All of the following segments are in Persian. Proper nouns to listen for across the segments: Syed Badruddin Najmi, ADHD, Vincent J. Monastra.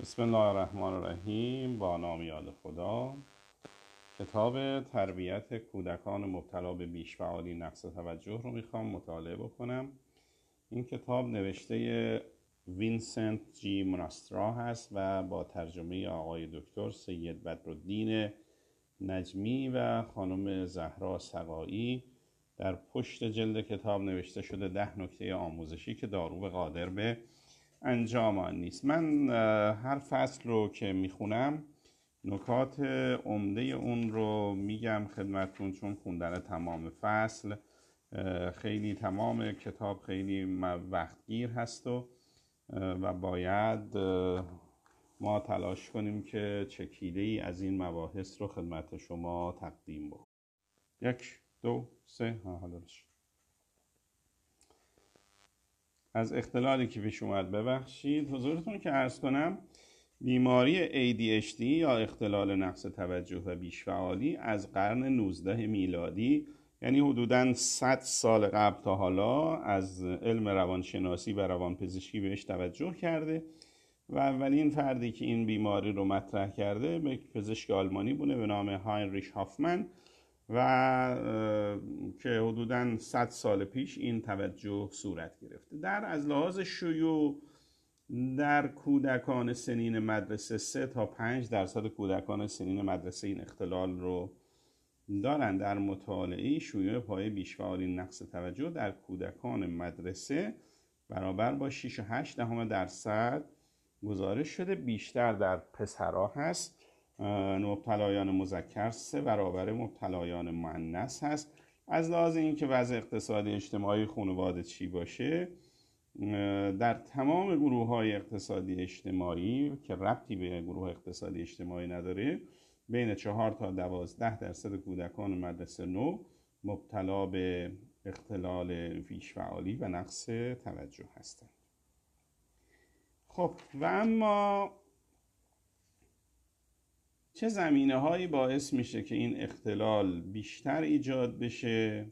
بسم الله الرحمن الرحیم. با نام یاد خدا. کتاب تربیت کودکان مبتلا به بیش‌فعالی نقص توجه رو میخوام مطالعه بکنم. این کتاب نوشته وینسنت جی موناسترا هست و با ترجمه آقای دکتر سید بدرالدین نجمی و خانم زهرا سوایی. در پشت جلد کتاب نوشته شده 10 نکته آموزشی که دارو قادر به انجام آن نیست. من هر فصل رو که میخونم نکات عمده اون رو میگم خدمتتون، چون خوندن تمام فصل خیلی، تمام کتاب خیلی وقتگیر هست و باید ما تلاش کنیم که چکیده‌ای از این مباحث رو خدمت شما تقدیم بکنیم. 1، 2، 3 حالا از اختلالی که پیش اومد ببخشید حضورتون که عرض کنم، بیماری ADHD یا اختلال نقص توجه و بیش‌فعالی از قرن 19 میلادی، یعنی حدوداً 100 سال قبل تا حالا، از علم روانشناسی و روانپزشکی بهش توجه کرده و اولین فردی که این بیماری رو مطرح کرده یک پزشک آلمانی بوده به نام هاینریش هافمن و که حدوداً 100 سال پیش این توجه صورت گرفته. از لحاظ شیوع در کودکان سنین مدرسه 3 تا 5% کودکان سنین مدرسه این اختلال رو دارن. در مطالعه شیوع پای بیش‌فعالی نقص توجه در کودکان مدرسه برابر با 6.8% گزارش شده، بیشتر در پسرها هست. مبتلایان مذکر 3 برابر مبتلایان مؤنث هست. از لحاظ اینکه وضع اقتصادی اجتماعی خانواده چی باشه، در تمام گروه‌های اقتصادی اجتماعی که ربطی به گروه اقتصادی اجتماعی نداره، بین 4 تا 12% کودکان مدرسه نو مبتلا به اختلال بیش‌فعالی و نقص توجه هستند. خب و اما چه زمینه‌هایی باعث میشه که این اختلال بیشتر ایجاد بشه؟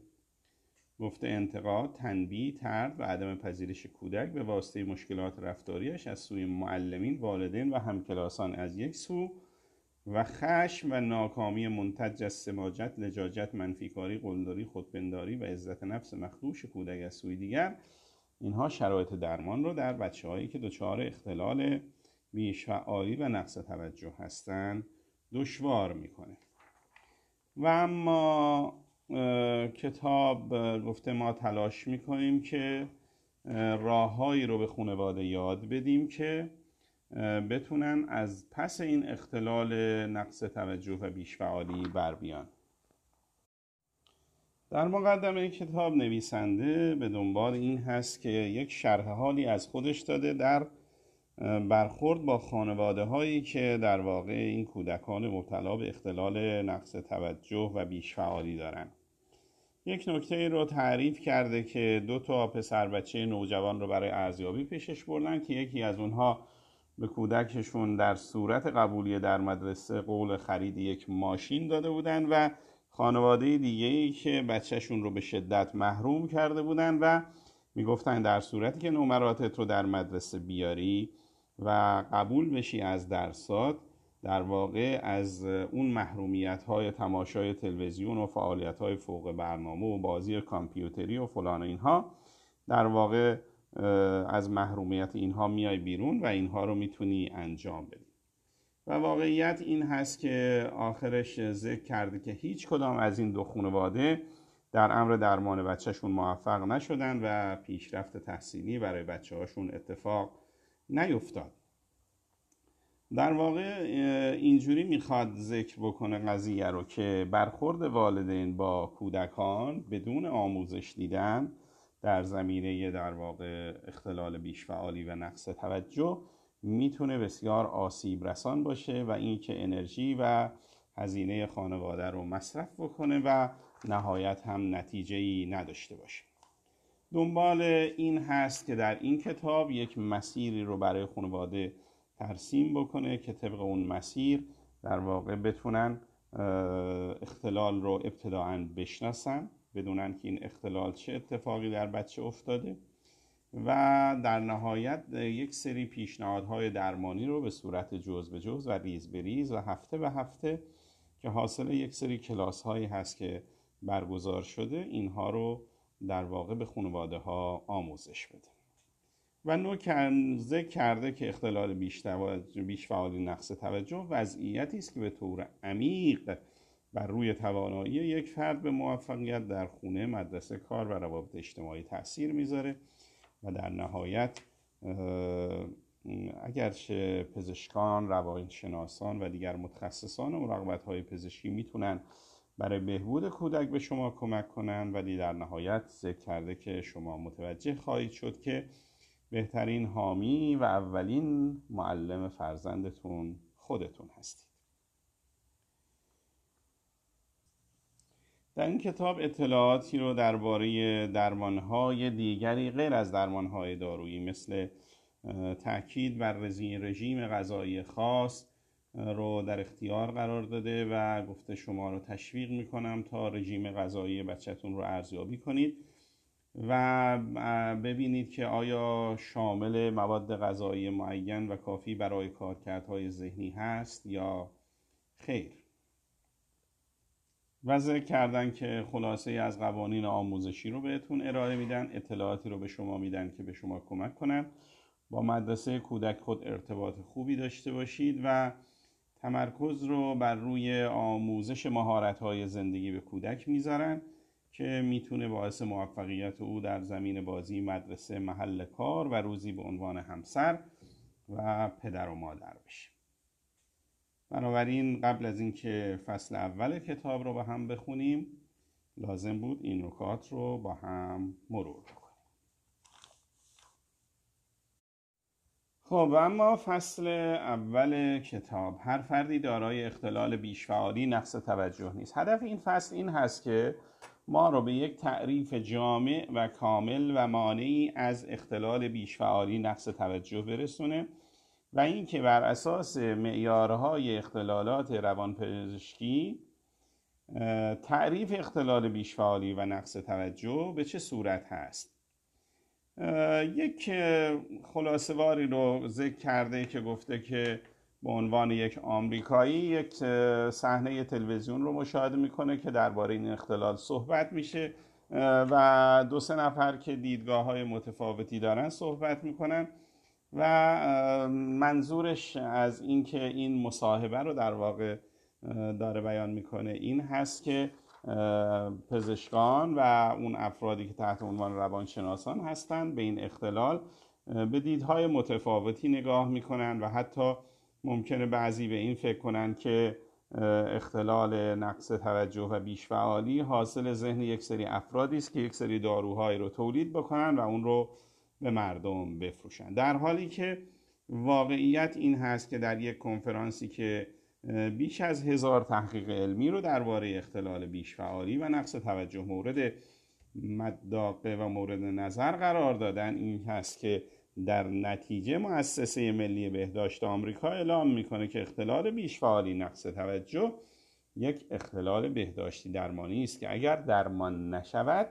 گفته انتقاد، تنبیه، طرد و عدم پذیرش کودک به واسطه مشکلات رفتاریش از سوی معلمین، والدین و همکلاسان از یک سو، و خشم و ناکامی منتج از سماجت، لجاجت، منفیکاری، قلدری، خودپنداری و عزت نفس مخدوش کودک از سوی دیگر. اینها شرایط درمان رو در بچه‌هایی که دچار اختلال بیش‌فعالی و نقص توجه هستند دشوار میکنه. و اما کتاب گفته ما تلاش میکنیم که راههایی رو به خانواده یاد بدیم که بتونن از پس این اختلال نقص توجه و بیش‌فعالی بر بیان. در مقدمه کتاب نویسنده به دنبال این هست که یک شرح حالی از خودش داده در برخورد با خانواده هایی که در واقع این کودکان مبتلا به اختلال نقص توجه و بیش‌فعالی دارن. یک نکته رو تعریف کرده که 2 تا پسر بچه نوجوان رو برای ارزیابی پیشش بردن که یکی از اونها به کودکشون در صورت قبولیه در مدرسه قول خرید یک ماشین داده بودن و خانواده دیگه‌ای که بچه‌شون رو به شدت محروم کرده بودن و میگفتن در صورتی که نمراتت رو در مدرسه بیاری و قبول بشی از درسات، در واقع از اون محرومیت‌های تماشای تلویزیون و فعالیت‌های فوق برنامه و بازی کامپیوتری و فلان و اینها، در واقع از محرومیت اینها میای بیرون و اینها رو میتونی انجام بدی. و واقعیت این هست که آخرش ذکر کرده که هیچ کدام از این 2 خانواده در امر درمان بچهشون موفق نشدن و پیشرفت تحصیلی برای بچه‌هاشون اتفاق نیفتاد. در واقع اینجوری میخواد ذکر بکنه قضیه رو که برخورد والدین با کودکان بدون آموزش دیدن در زمینه در واقع اختلال بیش‌فعالی و نقص توجه میتونه بسیار آسیب رسان باشه و اینکه انرژی و هزینه خانواده رو مصرف بکنه و نهایت هم نتیجه‌ای نداشته باشه. دنبال این هست که در این کتاب یک مسیری رو برای خانواده ترسیم بکنه که طبق اون مسیر در واقع بتونن اختلال رو ابتداعاً بشناسن، بدونن که این اختلال چه اتفاقی در بچه افتاده و در نهایت یک سری پیشنهادهای درمانی رو به صورت جز به جز و ریز به ریز و هفته به هفته که حاصل یک سری کلاس هایی هست که برگزار شده، اینها رو در واقع به خانواده ها آموزش بده. و نوکنزه کرده که اختلال بیش فعالی نقص توجه وضعیتی است که به طور عمیق بر روی توانایی یک فرد به موفقیت در خونه، مدرسه، کار و روابط اجتماعی تأثیر میذاره و در نهایت اگرچه پزشکان، روانشناسان و دیگر متخصصان و مراقبت‌های پزشکی میتونن برای بهبود کودک به شما کمک کنن، ولی در نهایت ذکر کرده که شما متوجه خواهید شد که بهترین حامی و اولین معلم فرزندتون خودتون هستید. در این کتاب اطلاعاتی رو درباره درمان‌های دیگری غیر از درمان‌های دارویی مثل تأکید بر رژیم غذایی خاص رو در اختیار قرار داده و گفته شما رو تشویق میکنم تا رژیم غذایی بچه‌تون رو ارزیابی کنید و ببینید که آیا شامل مواد غذایی معین و کافی برای کارکردهای ذهنی هست یا خیر. وضع کردن که خلاصه از قوانین آموزشی رو بهتون ارائه میدن، اطلاعاتی رو به شما میدن که به شما کمک کنن با مدرسه کودک خود ارتباط خوبی داشته باشید و تمرکز رو بر روی آموزش مهارت‌های زندگی به کودک میذارن که میتونه باعث موفقیت او در زمین بازی، مدرسه، محل کار و روزی به عنوان همسر و پدر و مادر بشه. بنابراین قبل از اینکه فصل اول کتاب رو با هم بخونیم لازم بود این نکات رو با هم مرور کنیم. خب اما فصل اول کتاب، هر فردی دارای اختلال بیش‌فعالی نقص توجه نیست. هدف این فصل این هست که ما رو به یک تعریف جامع و کامل و مانعی از اختلال بیش‌فعالی نقص توجه برسونه و این که بر اساس معیارهای اختلالات روانپزشکی تعریف اختلال بیش‌فعالی و نقص توجه به چه صورت هست. یک خلاصه‌واری رو ذکر کرده که گفته که به عنوان یک آمریکایی یک صحنه تلویزیون رو مشاهده میکنه که درباره این اختلال صحبت میشه و دو سه نفر که دیدگاه‌های متفاوتی دارن صحبت میکنن و منظورش از این که این مصاحبه رو در واقع داره بیان میکنه این هست که پزشکان و اون افرادی که تحت عنوان روانشناسان هستند به این اختلال به دیدهای متفاوتی نگاه میکنن و حتی ممکنه بعضی به این فکر کنن که اختلال نقص توجه و بیش‌فعالی حاصل ذهن یک سری افرادی است که یک سری داروهایی رو تولید بکنن و اون رو به مردم بفروشن، در حالی که واقعیت این هست که در یک کنفرانسی که بیش از 1000 تحقیق علمی رو درباره اختلال بیش‌فعالی و نقص توجه مورد مداقه و مورد نظر قرار دادن این هست که در نتیجه مؤسسه ملی بهداشت آمریکا اعلام میکنه که اختلال بیش‌فعالی نقص توجه یک اختلال بهداشتی درمانی است که اگر درمان نشود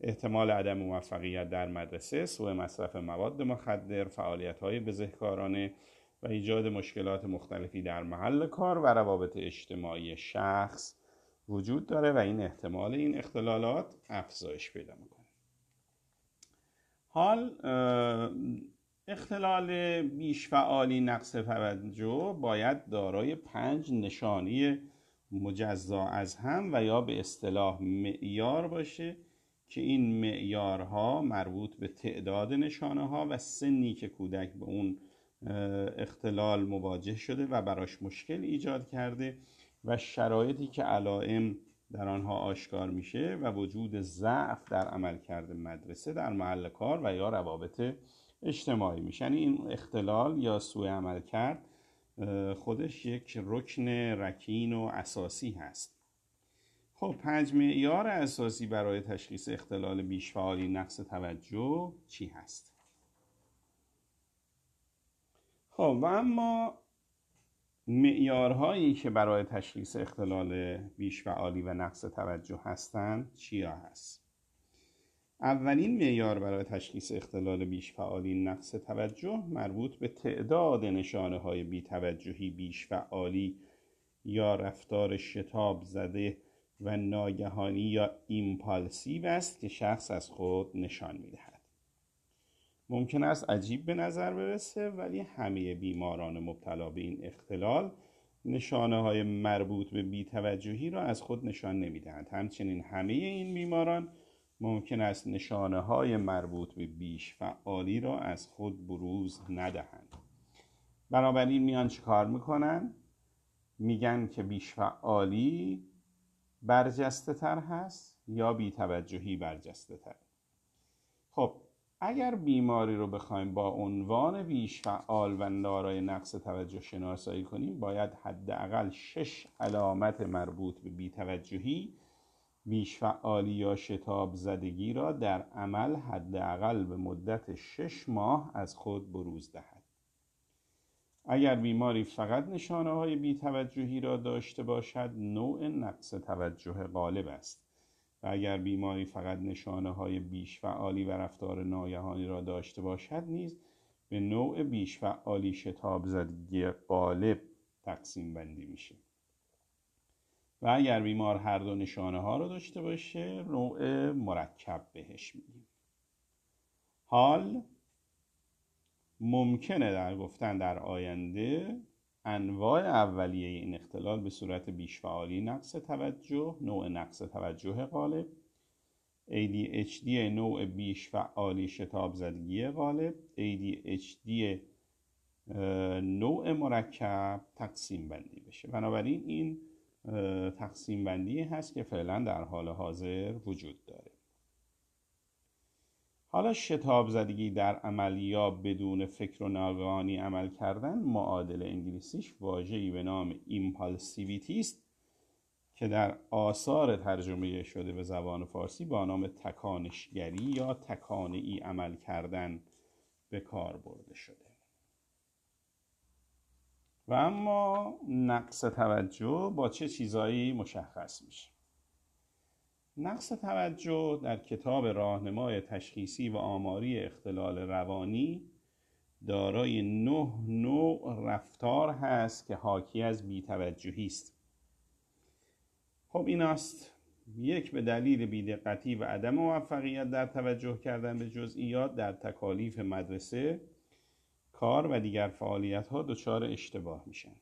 احتمال عدم موفقیت در مدرسه، سوء مصرف مواد مخدر، فعالیت‌های بزهکارانه و ایجاد مشکلات مختلفی در محل کار و روابط اجتماعی شخص وجود داره و این احتمال این اختلالات افزایش پیدا میکنه. حال اختلال بیش‌فعالی نقص توجه باید دارای 5 نشانی مجزا از هم و یا به اصطلاح معیار باشه که این معیارها مربوط به تعداد نشانه‌ها و سنی که کودک به اون اختلال مواجه شده و براش مشکل ایجاد کرده و شرایطی که علائم در آنها آشکار میشه و وجود ضعف در عملکرد مدرسه، در محل کار و یا روابط اجتماعی میشه. یعنی این اختلال یا سوء عملکرد خودش یک رکن رکین و اساسی هست. خب 5 معیار اساسی برای تشخیص اختلال بیش‌فعالی نقص توجه چی هست؟ خب و اما معیارهایی که برای تشخیص اختلال بیش‌فعالی و نقص توجه هستند چیا هست؟ اولین معیار برای تشخیص اختلال بیش‌فعالی نقص توجه مربوط به تعداد نشانه‌های بی‌توجهی، بیش‌فعالی یا رفتار شتاب زده و ناگهانی یا ایمپالسیو است که شخص از خود نشان می‌دهد. ممکن است عجیب به نظر برسه، ولی همه بیماران مبتلا به این اختلال نشانه‌های مربوط به بی‌توجهی را از خود نشان نمی‌دهند. همچنین همه این بیماران ممکن است نشانه‌های مربوط به بیش‌فعالی را از خود بروز ندهند. بنابراین میان چیکار میکنن؟ میگن که بیش‌فعالی برجسته تر هست یا بی‌توجهی برجسته تر. خب اگر بیماری رو بخوایم با عنوان بیش‌فعال و دارای نقص توجه شناسایی کنیم، باید حداقل 6 علامت مربوط به بی‌توجهی، بیش‌فعالی یا شتاب زدگی را در عمل حداقل به مدت 6 ماه از خود بروز دهد. اگر بیماری فقط نشانه‌های بی‌توجهی را داشته باشد، نوع نقص توجه غالب است. و اگر بیماری فقط نشانه‌های بیش‌فعالی و رفتار ناگهانی را داشته باشد، نیز به نوع بیش‌فعالی شتاب زدگی غالب تقسیم بندی میشه. و اگر بیمار هر دو نشانه ها رو داشته باشه، نوع مرکب بهش میگیم. حال ممکنه در گفتن در آینده انواع اولیه این اختلال به صورت بیش‌فعالی نقص توجه، نوع نقص توجه غالب، ADHD نوع بیش‌فعالی شتاب زدگی غالب، ADHD نوع مرکب تقسیم بندی بشه. بنابراین این تقسیم بندی هست که فعلا در حال حاضر وجود داره. حالا شتاب زدگی در عمل یا بدون فکر و ناگهانی عمل کردن، معادل انگلیسیش واژه‌ای به نام ایمپالسیویتی است که در آثار ترجمه شده به زبان فارسی با نام تکانشگری یا تکانه‌ای عمل کردن به کار برده شده. و اما نقص توجه با چه چیزایی مشخص میشه؟ نقص توجه در کتاب راهنمای تشخیصی و آماری اختلال روانی دارای 9 نوع رفتار هست که حاکی از بی‌توجهی است. خب ایناست: 1. به دلیل بی‌دقتی و عدم موفقیت در توجه کردن به جزئیات در تکالیف مدرسه، کار و دیگر فعالیت‌ها دچار اشتباه میشن.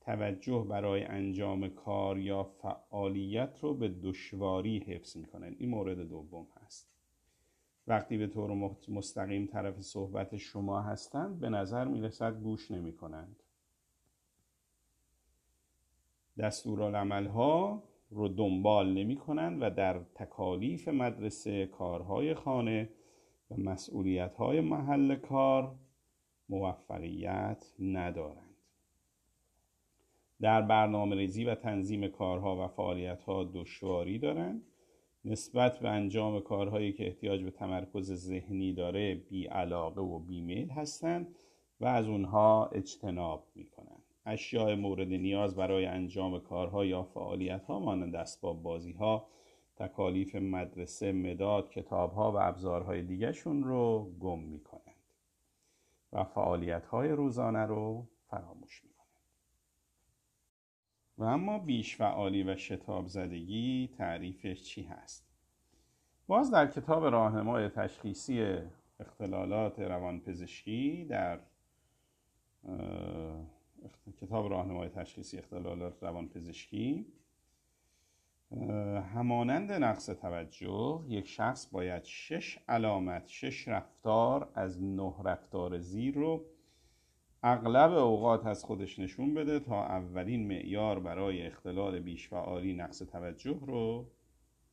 توجه برای انجام کار یا فعالیت رو به دشواری حفظ میکنن. این مورد دوم هست. وقتی به طور مستقیم طرف صحبت شما هستند، به نظر میرسد گوش نمیکنند. دستورالعمل‌ها رو دنبال نمیکنند و در تکالیف مدرسه، کارهای خانه و مسئولیت‌های محل کار موفقیت ندارند. در برنامه‌ریزی و تنظیم کارها و فعالیت‌ها دشواری دارند. نسبت به انجام کارهایی که احتیاج به تمرکز ذهنی داره بی‌علاقه و بی‌میل هستند و از اونها اجتناب می‌کنند. اشیاء مورد نیاز برای انجام کارها یا فعالیت‌ها مانند اسباب بازی‌ها، تکالیف مدرسه، مداد، کتاب‌ها و ابزارهای دیگرشون رو گم می‌کنند و فعالیت‌های روزانه رو فراموش می‌کنند. و اما بیش‌فعالی و شتاب زدگی تعریفش چی هست؟ باز در کتاب راهنمای تشخیصی اختلالات روانپزشکی در کتاب راهنمای تشخیصی اختلالات روانپزشکی همانند نقص توجه، یک شخص باید 6 علامت، 6 رفتار از 9 رفتار زیر رو اغلب اوقات از خودش نشون بده تا اولین معیار برای اختلال بیش‌فعالی نقص توجه رو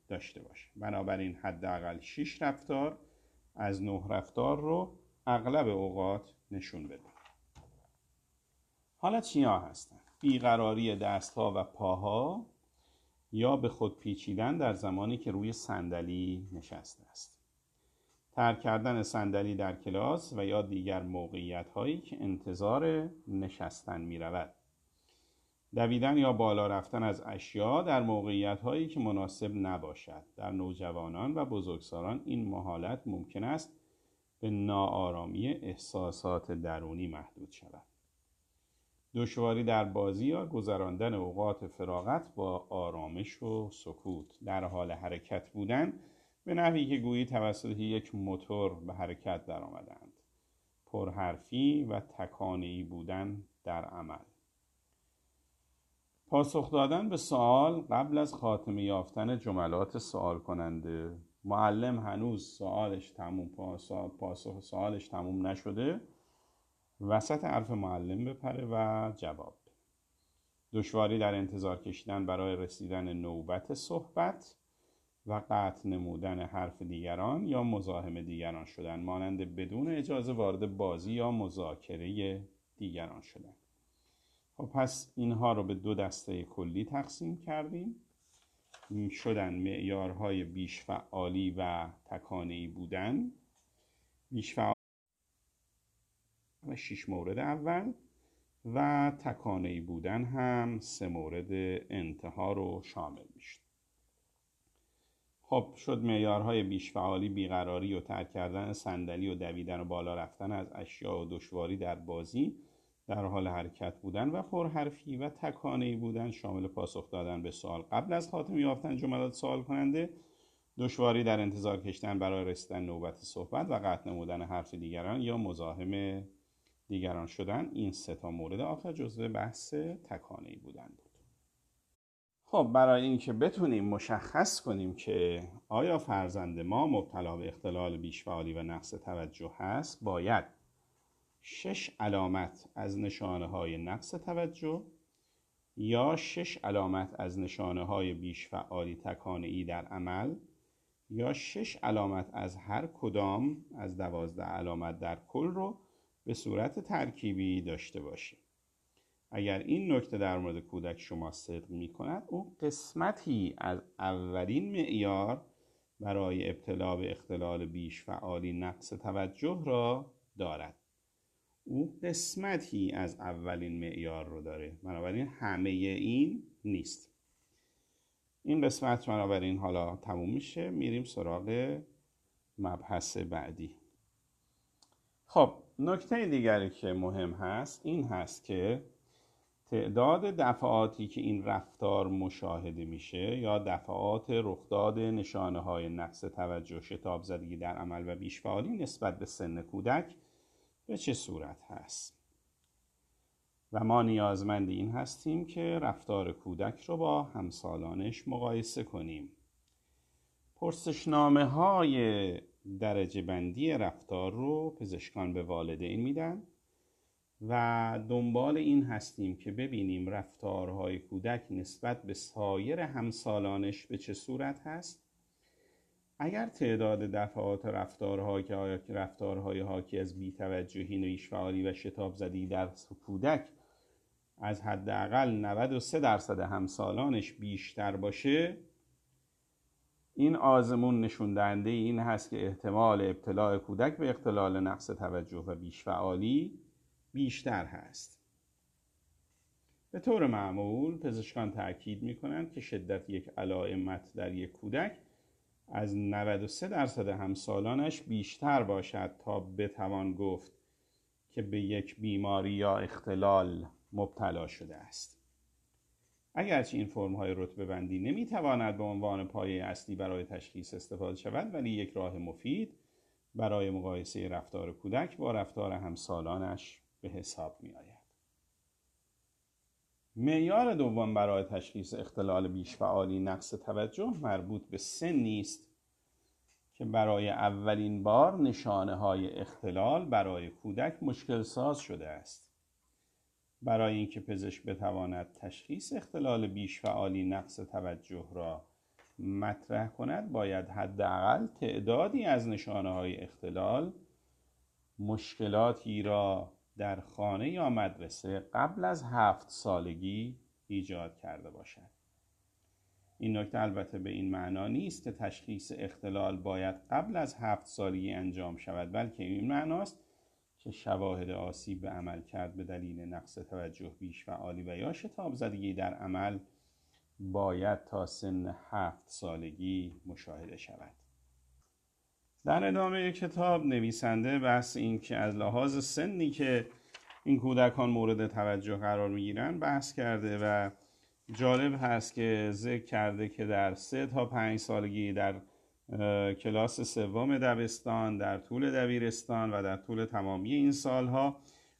داشته باشه. بنابراین حداقل 6 رفتار از 9 رفتار رو اغلب اوقات نشون بده. حالا چیا هستن؟ بیقراری دست‌ها و پاها یا به خود پیچیدن در زمانی که روی صندلی نشسته است. ترک کردن صندلی در کلاس و یا دیگر موقعیت‌هایی که انتظار نشستن می‌رود. دویدن یا بالا رفتن از اشیا در موقعیت‌هایی که مناسب نباشد. در نوجوانان و بزرگسالان این محالت ممکن است به ناآرامی احساسات درونی محدود شود. دشواری در بازی یا گذراندن اوقات فراغت با آرامش و سکوت. در حال حرکت بودن به نحوی که گویی توسط یک موتور به حرکت درآمدند. پرحرفی و تکانه‌ای بودن در عمل. پاسخ دادن به سوال قبل از خاتمه یافتن جملات سوال کننده. معلم هنوز پاسخ سوالش تموم نشده وسط حرف معلم بپره و جواب. دشواری در انتظار کشیدن برای رسیدن نوبت صحبت و قطع نمودن حرف دیگران یا مزاحم دیگران شدن، مانند بدون اجازه وارد بازی یا مذاکره دیگران شدن. خب پس اینها رو به دو دسته کلی تقسیم کردیم. این شدن معیارهای بیش فعالی و تکانه‌ای بودن، بیش فعال و 6 مورد اول، و تکانه‌ای بودن هم 3 مورد انتها رو شامل میشه. خب شد معیارهای بیش فعالی بیقراری و ترک کردن صندلی و دویدن و بالا رفتن از اشیا و دشواری در بازی، در حال حرکت بودن و پرحرفی و تکانه‌ای بودن، شامل پاسخ دادن به سوال قبل از خاتمه یافتن جملات سوال کننده، دشواری در انتظار کشیدن برای رسیدن نوبت صحبت و قطع نمودن حرف دیگران یا مزاحم دیگران شدن. این 3 تا مورد آخر جزء بحث تکانه‌ای بودن بود. خب برای اینکه بتونیم مشخص کنیم که آیا فرزند ما مبتلا به اختلال بیش‌فعالی و نقص توجه هست، باید 6 علامت از نشانه‌های نقص توجه یا 6 علامت از نشانه‌های بیش‌فعالی تکانه‌ای در عمل یا 6 علامت از هر کدام از 12 علامت در کل رو به صورت ترکیبی داشته باشیم. اگر این نکته در مورد کودک شما صدق می‌کند، او قسمتی از اولین معیار برای ابتلا به اختلال بیش‌فعالی نقص توجه را دارد. او قسمتی از اولین معیار رو داره، بنابراین همه این نیست. این قسمت بنابراین حالا تموم میشه، میریم سراغ مبحث بعدی. خب نکته دیگری که مهم هست این هست که تعداد دفعاتی که این رفتار مشاهده میشه یا دفعات رخداد نشانه‌های نقص توجه، شتاب زدگی در عمل و بیش‌فعالی نسبت به سن کودک به چه صورت هست و ما نیازمند این هستیم که رفتار کودک رو با همسالانش مقایسه کنیم. پرسشنامه‌های درجه بندی رفتار رو پزشکان به والدین میدن و دنبال این هستیم که ببینیم رفتارهای کودک نسبت به سایر همسالانش به چه صورت هست. اگر تعداد دفعات رفتارهای حاکی از بی‌توجهی، بیش‌فعالی و شتاب زدگی در کودک از حداقل 93% همسالانش بیشتر باشه، این آزمون نشون دهنده این هست که احتمال ابتلا کودک به اختلال نقص توجه و بیش‌فعالی بیشتر هست. به طور معمول پزشکان تاکید می‌کنند که شدت یک علائمت در یک کودک از 93% همسالانش بیشتر باشد تا بتوان گفت که به یک بیماری یا اختلال مبتلا شده است. اگرچه این فرم‌های رتبه بندی نمی‌تواند به عنوان پایه اصلی برای تشخیص استفاده شود، ولی یک راه مفید برای مقایسه رفتار کودک با رفتار همسالانش به حساب می‌آید. معیار دوم برای تشخیص اختلال بیش‌فعالی نقص توجه مربوط به سن نیست که برای اولین بار نشانه‌های اختلال برای کودک مشکل ساز شده است. برای اینکه پزشک بتواند تشخیص اختلال بیش‌فعالی نقص توجه را مطرح کند، باید حداقل تعدادی از نشانه‌های اختلال مشکلاتی را در خانه یا مدرسه قبل از 7 سالگی ایجاد کرده باشد. این نکته البته به این معنا نیست که تشخیص اختلال باید قبل از 7 سالگی انجام شود، بلکه این معناست که شواهد آسیب به عمل کرد به دلیل نقص توجه بیش فعالی و یا شتاب زدگی در عمل باید تا سن 7 سالگی مشاهده شود. در ادامه کتاب نویسنده بحث این که از لحاظ سنی که این کودکان مورد توجه قرار میگیرن بحث کرده و جالب هست که ذکر کرده که در 3 تا 5 سالگی در کلاس 3 دبستان، در طول دبیرستان و در طول تمامی این سالها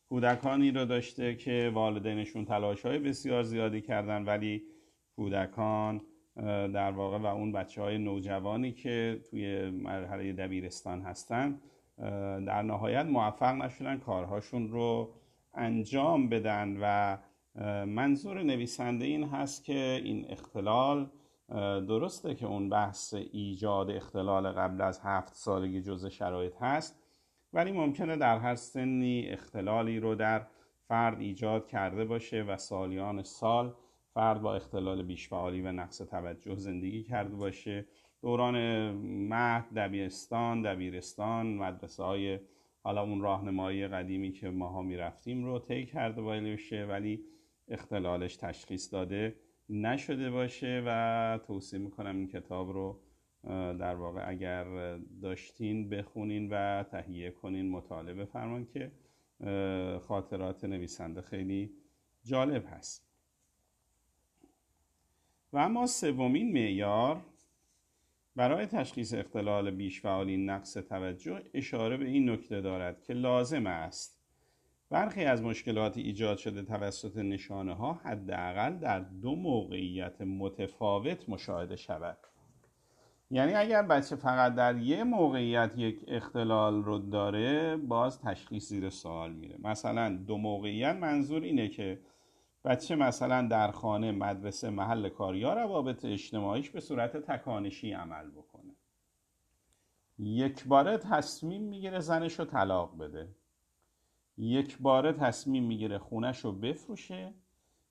کودکانی رو داشته که والدینشون تلاش‌های بسیار زیادی کردن، ولی کودکان در واقع و اون بچه‌های نوجوانی که توی مرحله دبیرستان هستن در نهایت موفق نشدن کارهاشون رو انجام بدن. و منظور نویسنده این هست که این اختلال، درسته که اون بحث ایجاد اختلال قبل از 7 سالگی جزء شرایط هست، ولی ممکنه در هر سنی اختلالی رو در فرد ایجاد کرده باشه و سالیان سال فرد با اختلال بیش‌فعالی و نقص توجه زندگی کرده باشه. دوران مهد، دبیرستان، مدرسه های حالا اون راهنمایی قدیمی که ماها میرفتیم رو طی کرده باشه ولی اختلالش تشخیص داده نشده باشه. و توصیه میکنم این کتاب رو در واقع اگر داشتین بخونین و تهیه کنین، مطالعه بفرمایید که خاطرات نویسنده خیلی جالب هست. و اما سومین معیار برای تشخیص اختلال بیش‌فعالی نقص توجه اشاره به این نکته دارد که لازم است برخی از مشکلات ایجاد شده توسط نشانه ها حداقل در 2 موقعیت متفاوت مشاهده شود. یعنی اگر بچه فقط در 1 موقعیت یک اختلال رو داره، باز تشخیص زیر سوال میره. مثلا 2 موقعیت منظور اینه که بچه مثلا در خانه، مدرسه، محل کار یا روابط اجتماعیش به صورت تکانشی عمل بکنه. یک باره تصمیم میگیره زنش رو طلاق بده، یک باره تصمیم میگیره خونش رو بفروشه،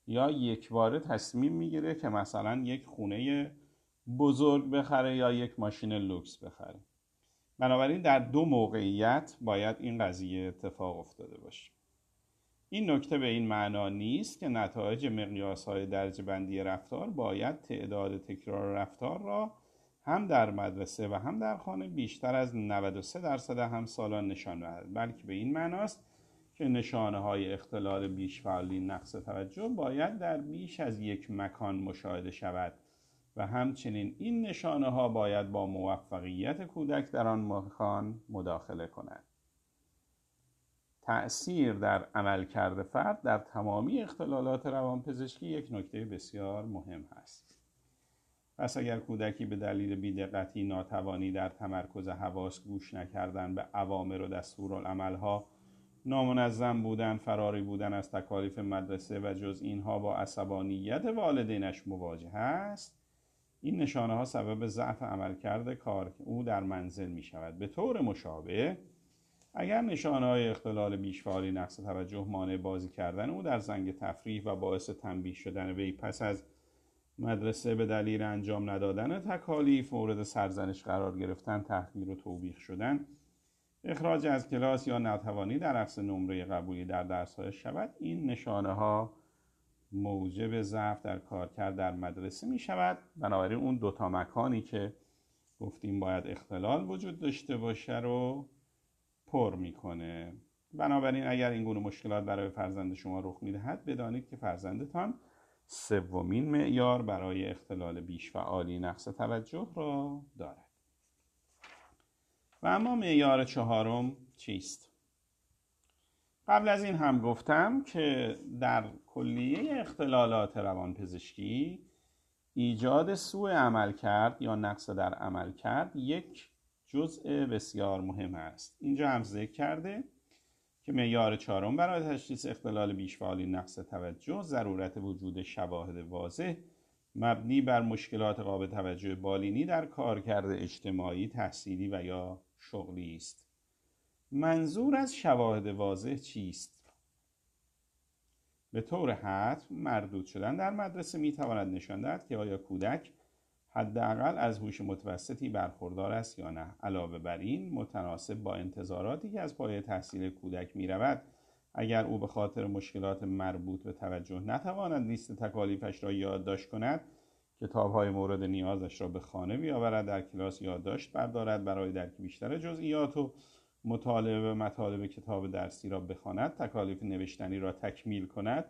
یا یک باره تصمیم میگیره که مثلا یک خونه بزرگ بخره یا یک ماشین لوکس بخره. بنابراین در 2 موقعیت باید این قضیه اتفاق افتاده باشه. این نکته به این معنا نیست که نتایج مقیاس‌های درجه‌بندی رفتار باید تعداد تکرار رفتار را هم در مدرسه و هم در خانه بیشتر از 93% همسالان نشان دهد، بلکه به این معناست که نشانه‌های اختلال بیش‌فعالی نقص توجه باید در بیش از 1 مکان مشاهده شود و همچنین این نشانه‌ها باید با موفقیت کودک در آن مکان مداخله کند. تأثیر در عملکرد فرد در تمامی اختلالات روانپزشکی یک نکته بسیار مهم هست. پس اگر کودکی به دلیل بی‌دقتی، ناتوانی در تمرکز حواس، گوش نکردن به اوامر و دستورالعمل‌ها، نامنظم بودن، فراری بودن از تکالیف مدرسه و جز اینها با عصبانیت والدینش مواجه است، این نشانه‌ها سبب ضعف عملکرد کار او در منزل می‌شود. به طور مشابه اگر نشانه‌های اختلال بیش‌فعالی نقص توجه مانع بازی کردن او در زنگ تفریح و باعث تنبیه شدن وی پس از مدرسه به دلیل انجام ندادن تکالیف، مورد سرزنش قرار گرفتن، تحقیر و توبیخ شدن، اخراج از کلاس یا ناتوانی در اخذ نمره قبولی در درس‌ها شود، این نشانه‌ها موجب ضعف در کارکرد در مدرسه می‌شود. بنابراین اون 2 مکانی که گفتیم باید اختلال وجود داشته باشه رو پر میکنه. بنابراین اگر این گونه مشکلات برای فرزند شما رخ میدهد، بدانید که فرزندتان 3مین معیار برای اختلال بیش‌فعالی نقص توجه را دارد. و اما معیار 4 چیست؟ قبل از این هم گفتم که در کلیه اختلالات روانپزشکی ایجاد سوء عملکرد یا نقص در عملکرد یک جزء بسیار مهم است. اینجا هم ذکر کرده که معیار 4 برای تشخیص اختلال بیش‌فعالی نقص توجه ضرورت وجود شواهد واضح مبنی بر مشکلات قابل توجه بالینی در کارکرد اجتماعی، تحصیلی و یا شغلی است. منظور از شواهد واضح چیست؟ به طور حتم مردود شدن در مدرسه می‌تواند نشان دهد که آیا کودک حداقل از هوش متوسطی برخوردار است یا نه. علاوه بر این متناسب با انتظاراتی که از پایه تحصیل کودک می رود، اگر او به خاطر مشکلات مربوط به توجه نتواند لیست تکالیفش را یادداشت کند، کتاب‌های مورد نیازش را به خانه بیاورد، در کلاس یادداشت بردارد، برای درک بیشتر جزئیات و مطالعه مطالب کتاب درسی را بخواند، تکالیف نوشتنی را تکمیل کند،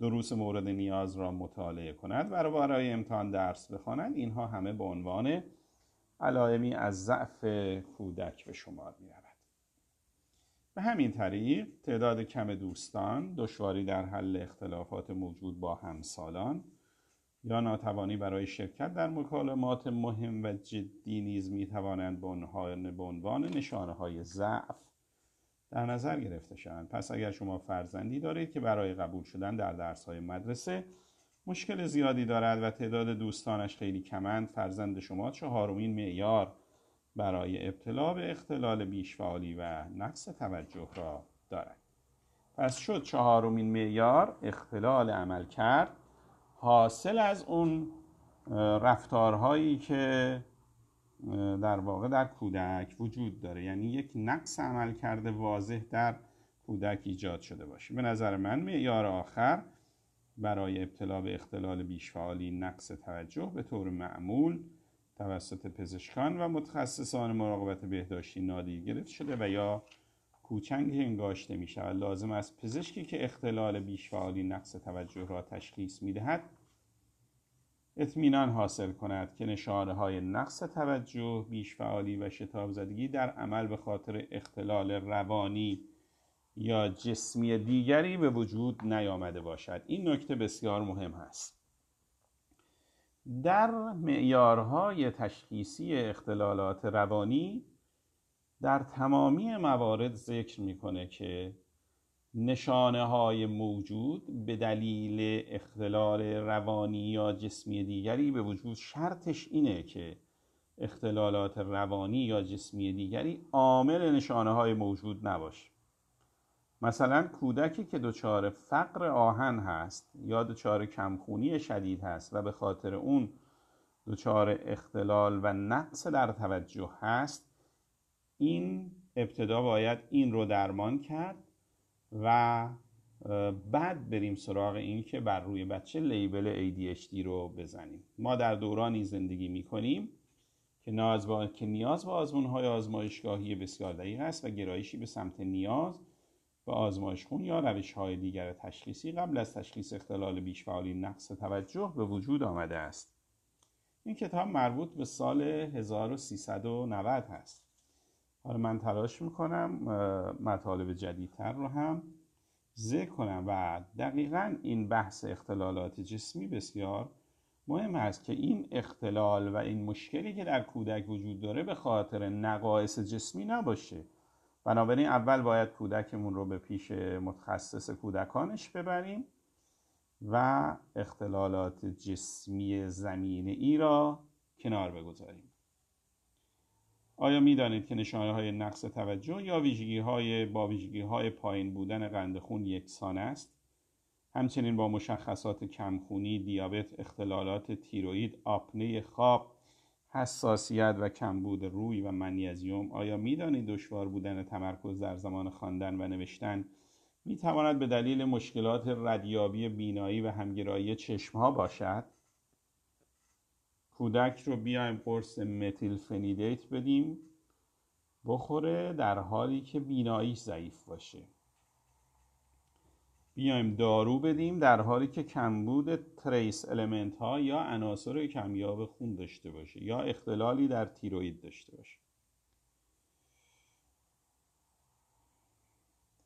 دروس مورد نیاز را مطالعه کند و برای امتحان درس بخواند، اینها همه به عنوان علائمی از ضعف کودک به شمار می‌رود. به همین طریق تعداد کم دوستان، دشواری در حل اختلافات موجود با همسالان یا ناتوانی برای شرکت در مکالمات مهم و جدی نیز می‌توانند به عنوان نشانه‌های ضعف در نظر گرفته شوند. پس اگر شما فرزندی دارید که برای قبول شدن در درس‌های مدرسه مشکل زیادی دارد و تعداد دوستانش خیلی کمند، فرزند شما چهارمین معیار برای ابتلا به اختلال بیش‌فعالی و نقص توجه را دارد. پس شد چهارمین معیار اختلال عملکرد حاصل از اون رفتارهایی که در واقع در کودک وجود داره، یعنی یک نقص عملکرد واضح در کودک ایجاد شده باشه. به نظر من معیار آخر برای ابتلا به اختلال بیش‌فعالی نقص توجه به طور معمول توسط پزشکان و متخصصان مراقبت بهداشتی نادیده گرفته شده و یا کوچنگ انگاشته می شود. لازم است پزشکی که اختلال بیش‌فعالی نقص توجه را تشخیص می دهد اطمینان حاصل کند که نشانه‌های نقص توجه، بیش‌فعالی و شتاب زدگی در عمل به خاطر اختلال روانی یا جسمی دیگری به وجود نیامده باشد. این نکته بسیار مهم است. در معیارهای تشخیصی اختلالات روانی در تمامی موارد ذکر میکنه که نشانه‌های موجود به دلیل اختلال روانی یا جسمی دیگری به وجود، شرطش اینه که اختلالات روانی یا جسمی دیگری عامل نشانه‌های موجود نباشه. مثلا کودکی که دچار فقر آهن هست یا دچار کمخونی شدید هست و به خاطر اون دچار اختلال و نقص در توجه هست، این ابتدا باید این رو درمان کرد و بعد بریم سراغ این که بر روی بچه لیبل ADHD رو بزنیم. ما در دورانی زندگی می‌کنیم که نیاز به آزمون‌های آزمایشگاهی بسیار دقیق است و گرایشی به سمت نیاز به آزمایش خون یا روش‌های دیگر تشخیصی قبل از تشخیص اختلال بیش‌فعالی نقص توجه به وجود آمده است. این کتاب مربوط به سال 1390 هست. حالا من تلاش میکنم مطالب جدیدتر رو هم ذکر کنم و دقیقاً این بحث اختلالات جسمی بسیار مهم است که این اختلال و این مشکلی که در کودک وجود داره به خاطر نقایص جسمی نباشه. بنابراین اول باید کودکمون رو به پیش متخصص کودکانش ببریم و اختلالات جسمی زمینه‌ای را کنار بگذاریم. آیا می‌دانید که نشانه‌های نقص توجه یا ویژگی‌های با ویژگی‌های پایین بودن قند خون یکسان است؟ همچنین با مشخصات کمخونی، دیابت، اختلالات تیروئید، آپنه خواب، حساسیت و کمبود روی و منیزیم. آیا می‌دانید دشوار بودن تمرکز در زمان خواندن و نوشتن می‌تواند به دلیل مشکلات ردیابی بینایی و همگرایی چشم‌ها باشد؟ کودک رو بیایم قرص متیل فنیدیت بدیم بخوره در حالی که بیناییش ضعیف باشه. بیایم دارو بدیم در حالی که کمبود تریس المنت ها یا عناصر کمیاب خون داشته باشه یا اختلالی در تیروئید داشته باشه.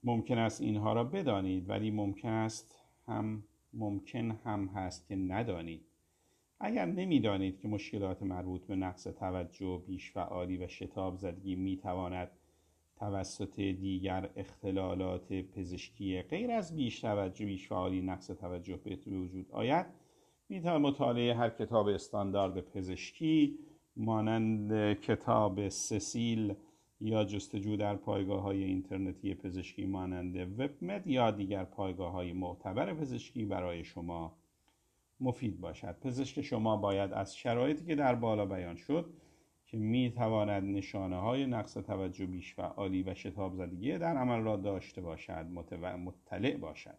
ممکن است اینها را بدانید ولی ممکن هم هست که ندانید. اگر نمی‌دانید که مشکلات مربوط به نقص توجه، بیش‌فعالی و شتاب زدگی می‌تواند توسط دیگر اختلالات پزشکی غیر از بیش‌فعالی نقص توجه به وجود آید، می‌توان مطالعه هر کتاب استاندارد پزشکی مانند کتاب سسیل یا جستجو در پایگاه‌های اینترنتی پزشکی مانند وبمد یا دیگر پایگاه‌های معتبر پزشکی برای شما مفید باشد. پزشک شما باید از شرایطی که در بالا بیان شد که میتواند نشانه های نقص توجه، بیش‌فعالی و شتاب زدگی در عمل را داشته باشد مطلع باشد.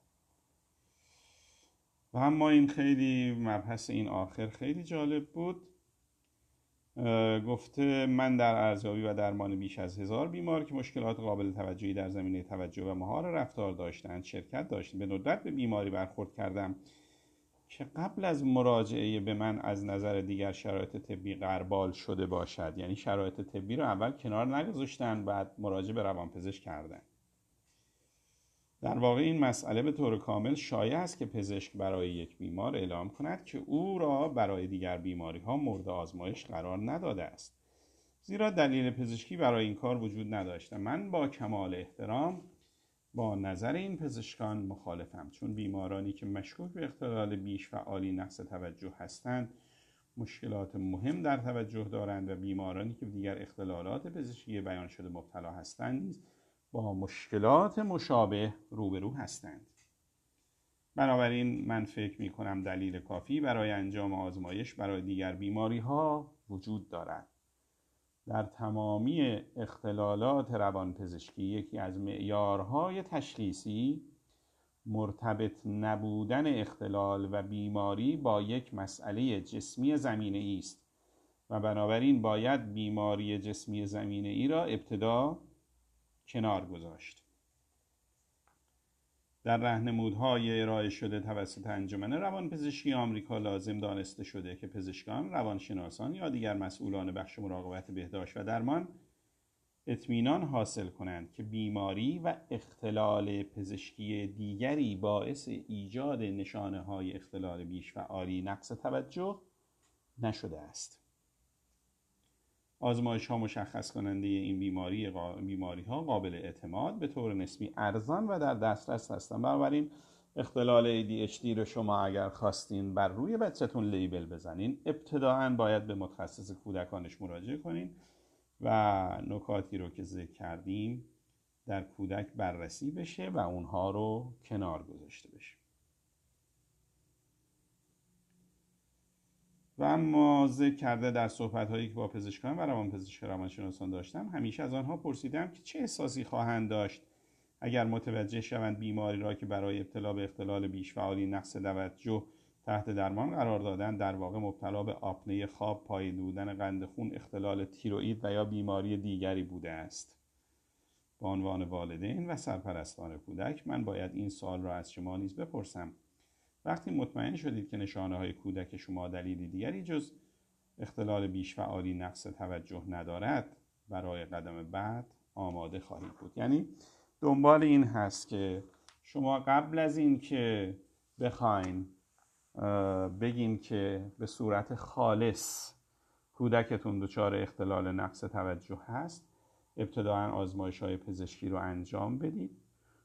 و اما این خیلی مبحث این آخر خیلی جالب بود. گفته من در ارزیابی و درمان بیش از 1000 بیمار که مشکلات قابل توجهی در زمینه توجه و مهار رفتار داشتند شرکت داشتم. به ندرت به بیماری برخورد کردم که قبل از مراجعه به من از نظر دیگر شرایط طبی غربال شده باشد، یعنی شرایط طبی رو اول کنار نگذاشتن بعد مراجعه به روانپزشک کردن. در واقع این مسئله به طور کامل شایع است که پزشک برای یک بیمار اعلام کند که او را برای دیگر بیماری‌ها مورد آزمایش قرار نداده است، زیرا دلیل پزشکی برای این کار وجود نداشت. من با کمال احترام با نظر این پزشکان مخالفم، چون بیمارانی که مشکوک به اختلال بیش‌فعالی نقص توجه هستند مشکلات مهم در توجه دارند و بیمارانی که دیگر اختلالات پزشکی بیان شده مبتلا هستند نیز با مشکلات مشابه روبرو هستند. بنابراین من فکر می کنم دلیل کافی برای انجام آزمایش برای دیگر بیماری ها وجود دارد. در تمامی اختلالات روانپزشکی یکی از معیارهای تشخیصی مرتبط نبودن اختلال و بیماری با یک مسئله جسمی زمینه‌ای است و بنابراین باید بیماری جسمی زمینه‌ای را ابتدا کنار گذاشت. در راهنمودهای ارائه شده توسط انجمن روانپزشکی آمریکا لازم دانسته شده که پزشکان، روانشناسان یا دیگر مسئولان بخش مراقبت بهداشت و درمان اطمینان حاصل کنند که بیماری و اختلال پزشکی دیگری باعث ایجاد نشانه‌های اختلال بیش‌فعالی نقص توجه نشده است. آزمایش ها مشخص کننده این بیماری ها قابل اعتماد به طور نسبی ارزان و در دسترس هستند. بنابراین اختلال ADHD رو شما اگر خواستین بر روی بچه‌تون لیبل بزنین، ابتداعاً باید به متخصص کودکانش مراجعه کنین و نکاتی رو که ذکر کردیم در کودک بررسی بشه و اونها رو کنار گذاشته بشه. و اما ذکر کرده در صحبت‌هایی که با پزشکان و روانشناسان داشتم همیشه از آنها پرسیدم که چه احساسی خواهند داشت اگر متوجه شوند بیماری را که برای ابتلا به اختلال بیش‌فعالی نقص توجه تحت درمان قرار دادن در واقع مبتلا به آپنه خواب، پایدودن قند خون، اختلال تیروئید و یا بیماری دیگری بوده است. به عنوان والدین و سرپرستان کودک من باید این سوال را از شما نیز بپرسم. وقتی مطمئن شدید که نشانه‌های کودک شما دلیلی دیگری جز اختلال بیش‌فعالی نقص توجه ندارد، برای قدم بعد آماده خواهید بود. یعنی دنبال این هست که شما قبل از این که بخواین بگین که به صورت خالص کودکتون دچار اختلال نقص توجه هست، ابتداعاً آزمایش‌های پزشکی رو انجام بدید،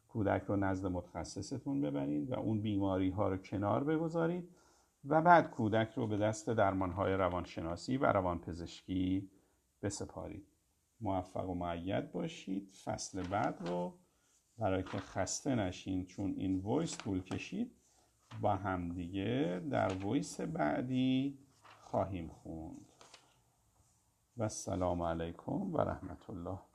کودک رو نزد متخصصتون ببرید و اون بیماری ها رو کنار بگذارید و بعد کودک رو به دست درمانهای روانشناسی و روانپزشکی بسپارید. موفق و مؤید باشید. فصل بعد رو برای که خسته نشین، چون این وایس طول کشید، با هم دیگه در وایس بعدی خواهیم خوند. و السلام علیکم و رحمت الله.